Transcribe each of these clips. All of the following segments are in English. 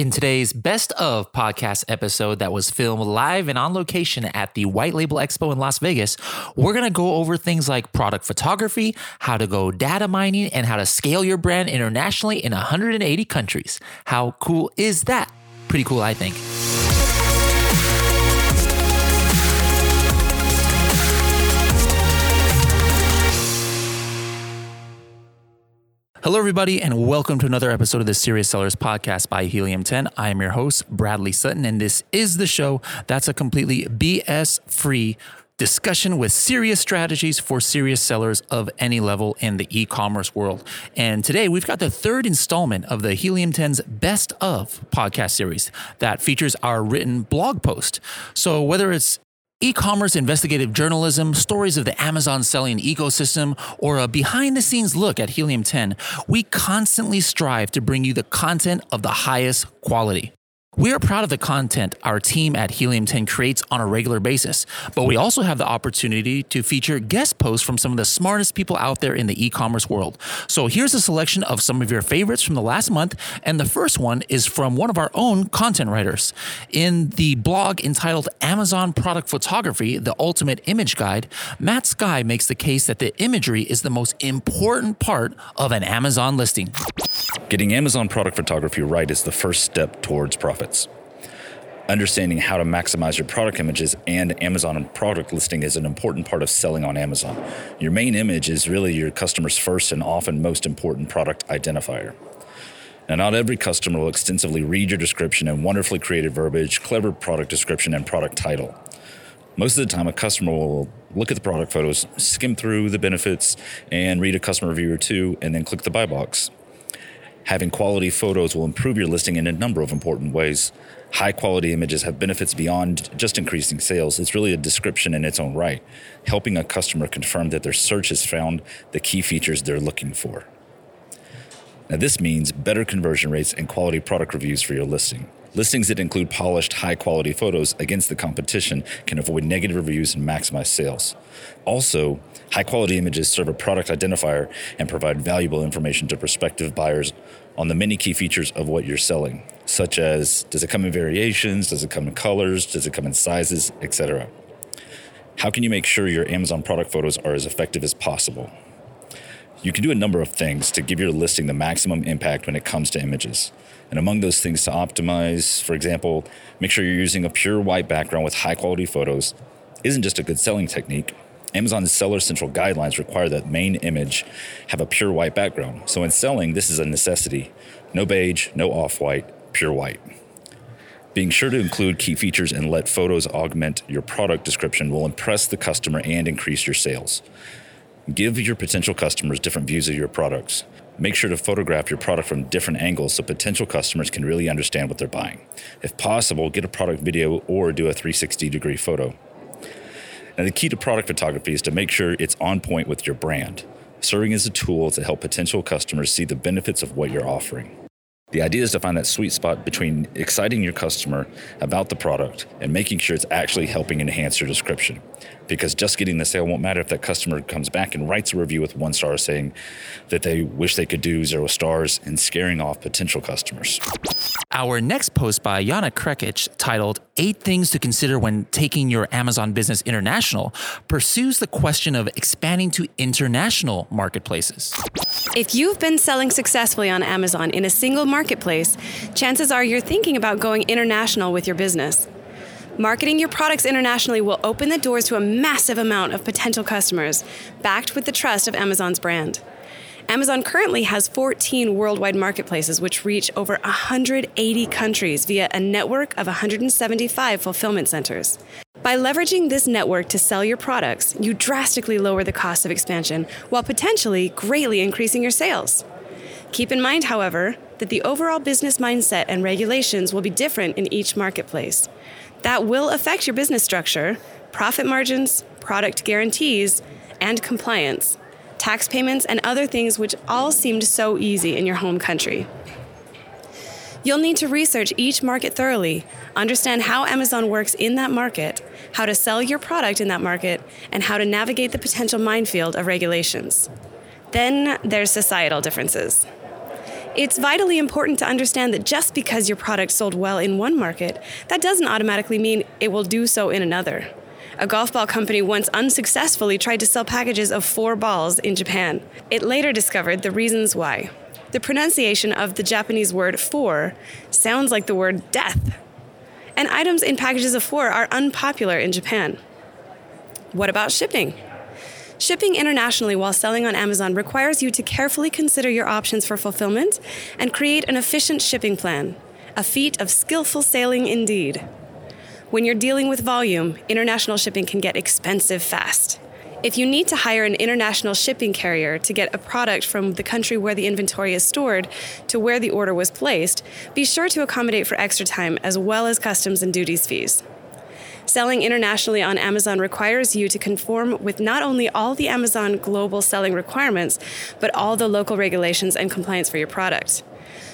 In today's Best Of podcast episode that was filmed live and on location at the White Label Expo in Las Vegas, we're going to go over things like product photography, how to go data mining, and how to scale your brand internationally in 180 countries. How cool is that? Pretty cool, I think. Hello, everybody, and welcome to another episode of the Serious Sellers Podcast by Helium 10. I am your host, Bradley Sutton, and this is the show that's a completely BS-free discussion with serious strategies for serious sellers of any level in the e-commerce world. And today, we've got the third installment of the Helium 10's Best Of podcast series that features our written blog post. So whether it's e-commerce investigative journalism, stories of the Amazon selling ecosystem, or a behind-the-scenes look at Helium 10, we constantly strive to bring you the content of the highest quality. We are proud of the content our team at Helium 10 creates on a regular basis, but we also have the opportunity to feature guest posts from some of the smartest people out there in the e-commerce world. So here's a selection of some of your favorites from the last month, and the first one is from one of our own content writers. In the blog entitled Amazon Product Photography, The Ultimate Image Guide, Matt Sky makes the case that the imagery is the most important part of an Amazon listing. Getting Amazon product photography right is the first step towards profit. Understanding how to maximize your product images and Amazon product listing is an important part of selling on Amazon. Your main image is really your customer's first and often most important product identifier. Now, not every customer will extensively read your description and wonderfully created verbiage, clever product description, and product title. Most of the time, a customer will look at the product photos, skim through the benefits, and read a customer review or two, and then click the buy box. Having quality photos will improve your listing in a number of important ways. High-quality images have benefits beyond just increasing sales. It's really a description in its own right, helping a customer confirm that their search has found the key features they're looking for. Now, this means better conversion rates and quality product reviews for your listing. Listings that include polished, high-quality photos against the competition can avoid negative reviews and maximize sales. Also, high-quality images serve a product identifier and provide valuable information to prospective buyers on the many key features of what you're selling, such as, does it come in variations, does it come in colors, does it come in sizes, etc. How can you make sure your Amazon product photos are as effective as possible? You can do a number of things to give your listing the maximum impact when it comes to images. And among those things to optimize, for example, make sure you're using a pure white background with high-quality photos isn't just a good selling technique. Amazon's Seller Central guidelines require that main image have a pure white background. So in selling, this is a necessity. No beige, no off-white, pure white. Being sure to include key features and let photos augment your product description will impress the customer and increase your sales. Give your potential customers different views of your products. Make sure to photograph your product from different angles so potential customers can really understand what they're buying. If possible, get a product video or do a 360-degree photo. Now, the key to product photography is to make sure it's on point with your brand, serving as a tool to help potential customers see the benefits of what you're offering. The idea is to find that sweet spot between exciting your customer about the product and making sure it's actually helping enhance your description. Because just getting the sale won't matter if that customer comes back and writes a review with 1 star saying that they wish they could do 0 stars and scaring off potential customers. Our next post by Jana Krekic, titled 8 Things to Consider When Taking Your Amazon Business International, pursues the question of expanding to international marketplaces. If you've been selling successfully on Amazon in a single marketplace, chances are you're thinking about going international with your business. Marketing your products internationally will open the doors to a massive amount of potential customers, backed with the trust of Amazon's brand. Amazon currently has 14 worldwide marketplaces, which reach over 180 countries via a network of 175 fulfillment centers. By leveraging this network to sell your products, you drastically lower the cost of expansion while potentially greatly increasing your sales. Keep in mind, however, that the overall business mindset and regulations will be different in each marketplace. That will affect your business structure, profit margins, product guarantees, and compliance, tax payments, and other things which all seemed so easy in your home country. You'll need to research each market thoroughly, understand how Amazon works in that market, how to sell your product in that market, and how to navigate the potential minefield of regulations. Then there's societal differences. It's vitally important to understand that just because your product sold well in one market, that doesn't automatically mean it will do so in another. A golf ball company once unsuccessfully tried to sell packages of 4 balls in Japan. It later discovered the reasons why. The pronunciation of the Japanese word 4 sounds like the word death. And items in packages of 4 are unpopular in Japan. What about shipping? Shipping internationally while selling on Amazon requires you to carefully consider your options for fulfillment and create an efficient shipping plan, a feat of skillful sailing indeed. When you're dealing with volume, international shipping can get expensive fast. If you need to hire an international shipping carrier to get a product from the country where the inventory is stored to where the order was placed, be sure to accommodate for extra time as well as customs and duties fees. Selling internationally on Amazon requires you to conform with not only all the Amazon global selling requirements, but all the local regulations and compliance for your product.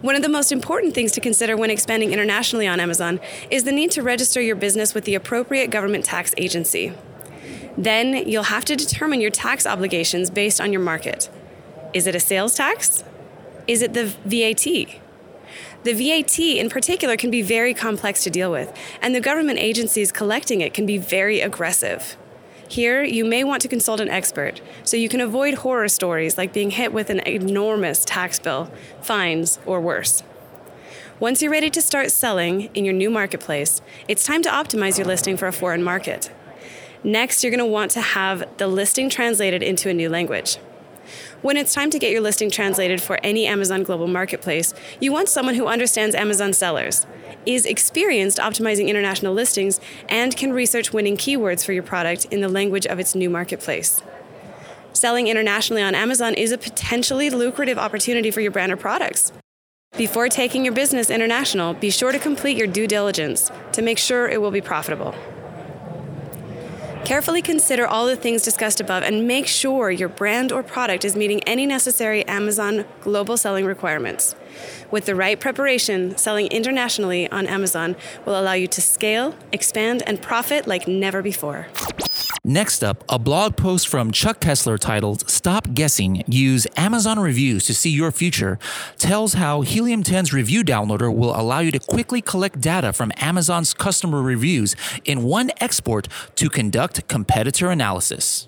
One of the most important things to consider when expanding internationally on Amazon is the need to register your business with the appropriate government tax agency. Then you'll have to determine your tax obligations based on your market. Is it a sales tax? Is it the VAT? The VAT in particular can be very complex to deal with, and the government agencies collecting it can be very aggressive. Here, you may want to consult an expert, so you can avoid horror stories like being hit with an enormous tax bill, fines, or worse. Once you're ready to start selling in your new marketplace, it's time to optimize your listing for a foreign market. Next, you're going to want to have the listing translated into a new language. When it's time to get your listing translated for any Amazon global marketplace, you want someone who understands Amazon sellers, is experienced optimizing international listings, and can research winning keywords for your product in the language of its new marketplace. Selling internationally on Amazon is a potentially lucrative opportunity for your brand or products. Before taking your business international, be sure to complete your due diligence to make sure it will be profitable. Carefully consider all the things discussed above and make sure your brand or product is meeting any necessary Amazon global selling requirements. With the right preparation, selling internationally on Amazon will allow you to scale, expand, and profit like never before. Next up, a blog post from Chuck Kessler titled "Stop Guessing, Use Amazon Reviews to See Your Future" tells how Helium 10's Review Downloader will allow you to quickly collect data from Amazon's customer reviews in one export to conduct competitor analysis.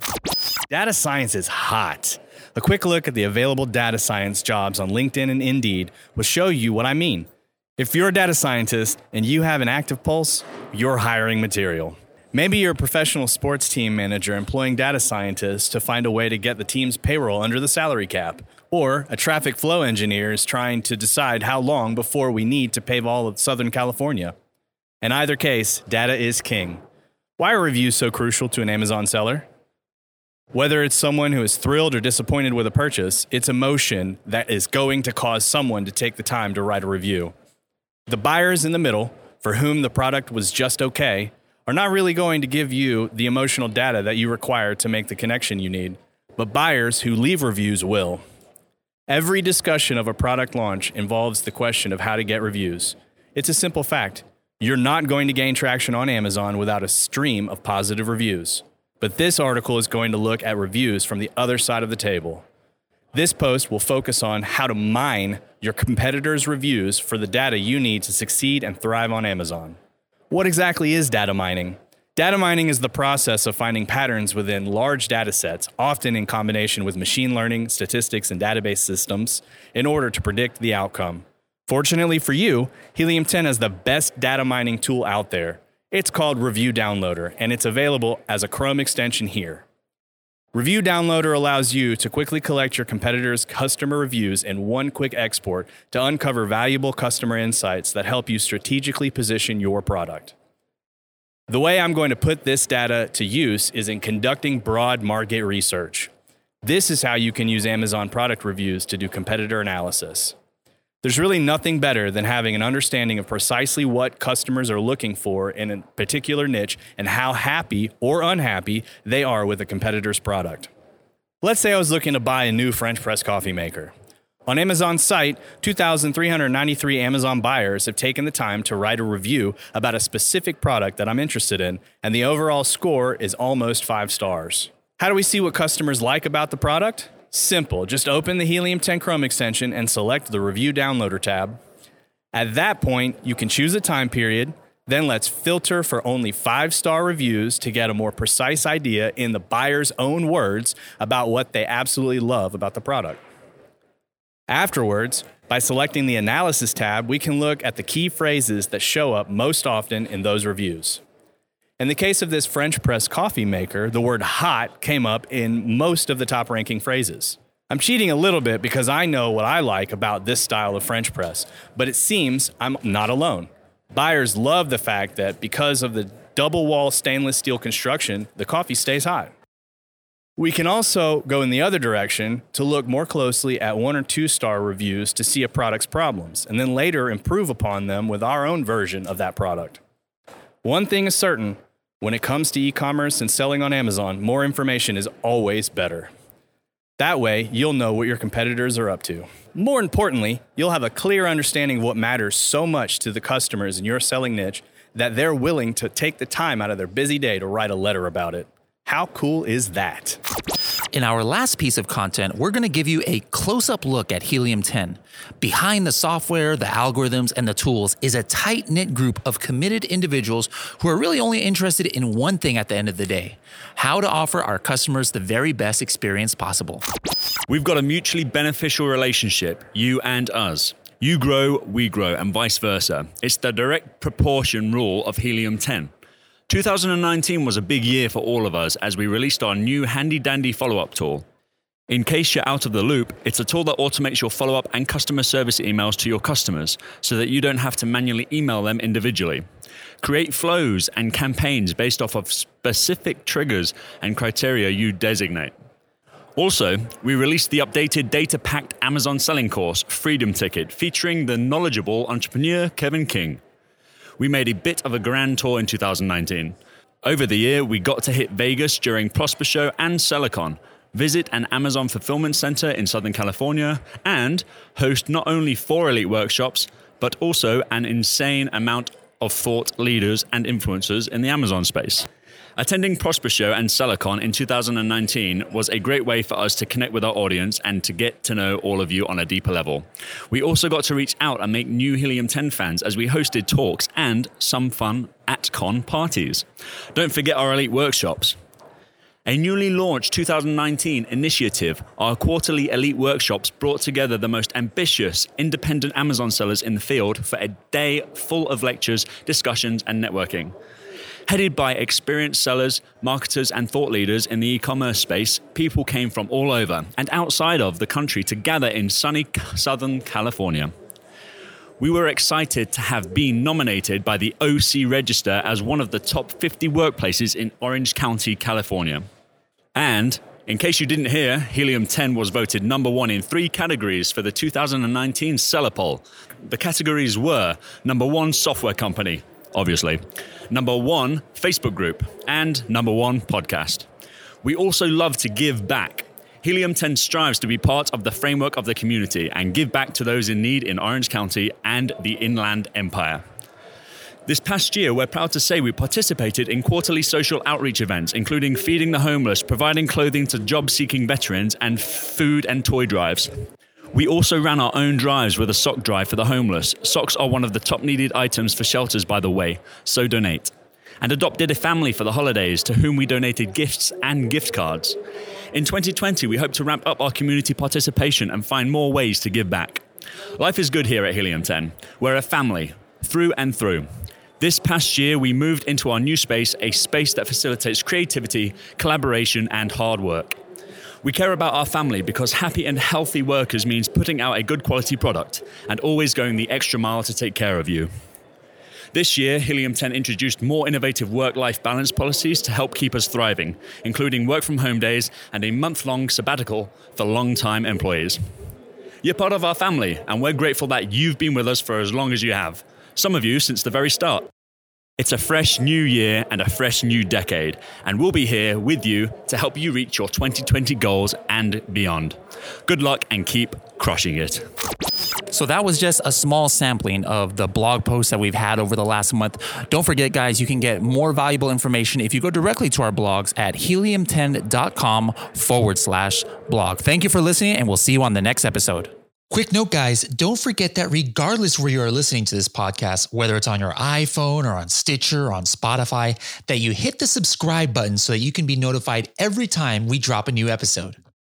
Data science is hot. A quick look at the available data science jobs on LinkedIn and Indeed will show you what I mean. If you're a data scientist and you have an active pulse, you're hiring material. Maybe you're a professional sports team manager employing data scientists to find a way to get the team's payroll under the salary cap. Or a traffic flow engineer is trying to decide how long before we need to pave all of Southern California. In either case, data is king. Why are reviews so crucial to an Amazon seller? Whether it's someone who is thrilled or disappointed with a purchase, it's emotion that is going to cause someone to take the time to write a review. The buyers in the middle, for whom the product was just okay, are not really going to give you the emotional data that you require to make the connection you need, but buyers who leave reviews will. Every discussion of a product launch involves the question of how to get reviews. It's a simple fact. You're not going to gain traction on Amazon without a stream of positive reviews. But this article is going to look at reviews from the other side of the table. This post will focus on how to mine your competitors' reviews for the data you need to succeed and thrive on Amazon. What exactly is data mining? Data mining is the process of finding patterns within large data sets, often in combination with machine learning, statistics, and database systems, in order to predict the outcome. Fortunately for you, Helium 10 has the best data mining tool out there. It's called Review Downloader, and it's available as a Chrome extension here. Review Downloader allows you to quickly collect your competitors' customer reviews in one quick export to uncover valuable customer insights that help you strategically position your product. The way I'm going to put this data to use is in conducting broad market research. This is how you can use Amazon product reviews to do competitor analysis. There's really nothing better than having an understanding of precisely what customers are looking for in a particular niche and how happy or unhappy they are with a competitor's product. Let's say I was looking to buy a new French press coffee maker. On Amazon's site, 2,393 Amazon buyers have taken the time to write a review about a specific product that I'm interested in, and the overall score is almost 5 stars. How do we see what customers like about the product? Simple. Just open the Helium 10 Chrome extension and select the Review Downloader tab. At that point, you can choose a time period. Then let's filter for only 5-star reviews to get a more precise idea in the buyer's own words about what they absolutely love about the product. Afterwards, by selecting the Analysis tab, we can look at the key phrases that show up most often in those reviews. In the case of this French press coffee maker, the word hot came up in most of the top-ranking phrases. I'm cheating a little bit because I know what I like about this style of French press, but it seems I'm not alone. Buyers love the fact that because of the double-wall stainless steel construction, the coffee stays hot. We can also go in the other direction to look more closely at 1- or 2-star reviews to see a product's problems, and then later improve upon them with our own version of that product. One thing is certain, when it comes to e-commerce and selling on Amazon, more information is always better. That way, you'll know what your competitors are up to. More importantly, you'll have a clear understanding of what matters so much to the customers in your selling niche that they're willing to take the time out of their busy day to write a letter about it. How cool is that? In our last piece of content, we're going to give you a close-up look at Helium 10. Behind the software, the algorithms, and the tools is a tight-knit group of committed individuals who are really only interested in one thing at the end of the day: how to offer our customers the very best experience possible. We've got a mutually beneficial relationship, you and us. You grow, we grow, and vice versa. It's the direct proportion rule of Helium 10. 2019 was a big year for all of us as we released our new handy-dandy follow-up tool. In case you're out of the loop, it's a tool that automates your follow-up and customer service emails to your customers so that you don't have to manually email them individually. Create flows and campaigns based off of specific triggers and criteria you designate. Also, we released the updated data-packed Amazon selling course, Freedom Ticket, featuring the knowledgeable entrepreneur Kevin King. We made a bit of a grand tour in 2019. Over the year, we got to hit Vegas during Prosper Show and SellerCon, visit an Amazon fulfillment center in Southern California, and host not only 4 elite workshops, but also an insane amount of thought leaders and influencers in the Amazon space. Attending Prosper Show and SellerCon in 2019 was a great way for us to connect with our audience and to get to know all of you on a deeper level. We also got to reach out and make new Helium 10 fans as we hosted talks and some fun at-con parties. Don't forget our elite workshops. A newly launched 2019 initiative, our quarterly elite workshops brought together the most ambitious independent Amazon sellers in the field for a day full of lectures, discussions, and networking. Headed by experienced sellers, marketers, and thought leaders in the e-commerce space, people came from all over and outside of the country to gather in sunny Southern California. We were excited to have been nominated by the OC Register as one of the top 50 workplaces in Orange County, California. And in case you didn't hear, Helium 10 was voted number 1 in 3 categories for the 2019 Seller Poll. The categories were number 1 software company, obviously, number 1 Facebook group, and number 1 podcast. We also love to give back. Helium 10 strives to be part of the framework of the community and give back to those in need in Orange County and the Inland Empire. This past year, we're proud to say we participated in quarterly social outreach events, including feeding the homeless, providing clothing to job-seeking veterans, and food and toy drives. We also ran our own drives with a sock drive for the homeless. Socks are one of the top needed items for shelters, by the way, so donate. And adopted a family for the holidays to whom we donated gifts and gift cards. In 2020, we hope to ramp up our community participation and find more ways to give back. Life is good here at Helium 10. We're a family, through and through. This past year, we moved into our new space, a space that facilitates creativity, collaboration, and hard work. We care about our family because happy and healthy workers means putting out a good quality product and always going the extra mile to take care of you. This year, Helium 10 introduced more innovative work-life balance policies to help keep us thriving, including work-from-home days and a month-long sabbatical for long-time employees. You're part of our family, and we're grateful that you've been with us for as long as you have, some of you since the very start. It's a fresh new year and a fresh new decade, and we'll be here with you to help you reach your 2020 goals and beyond. Good luck and keep crushing it. So that was just a small sampling of the blog posts that we've had over the last month. Don't forget, guys, you can get more valuable information if you go directly to our blogs at helium10.com/blog. Thank you for listening, and we'll see you on the next episode. Quick note, guys, don't forget that regardless where you are listening to this podcast, whether it's on your iPhone or on Stitcher or on Spotify, that you hit the subscribe button so that you can be notified every time we drop a new episode.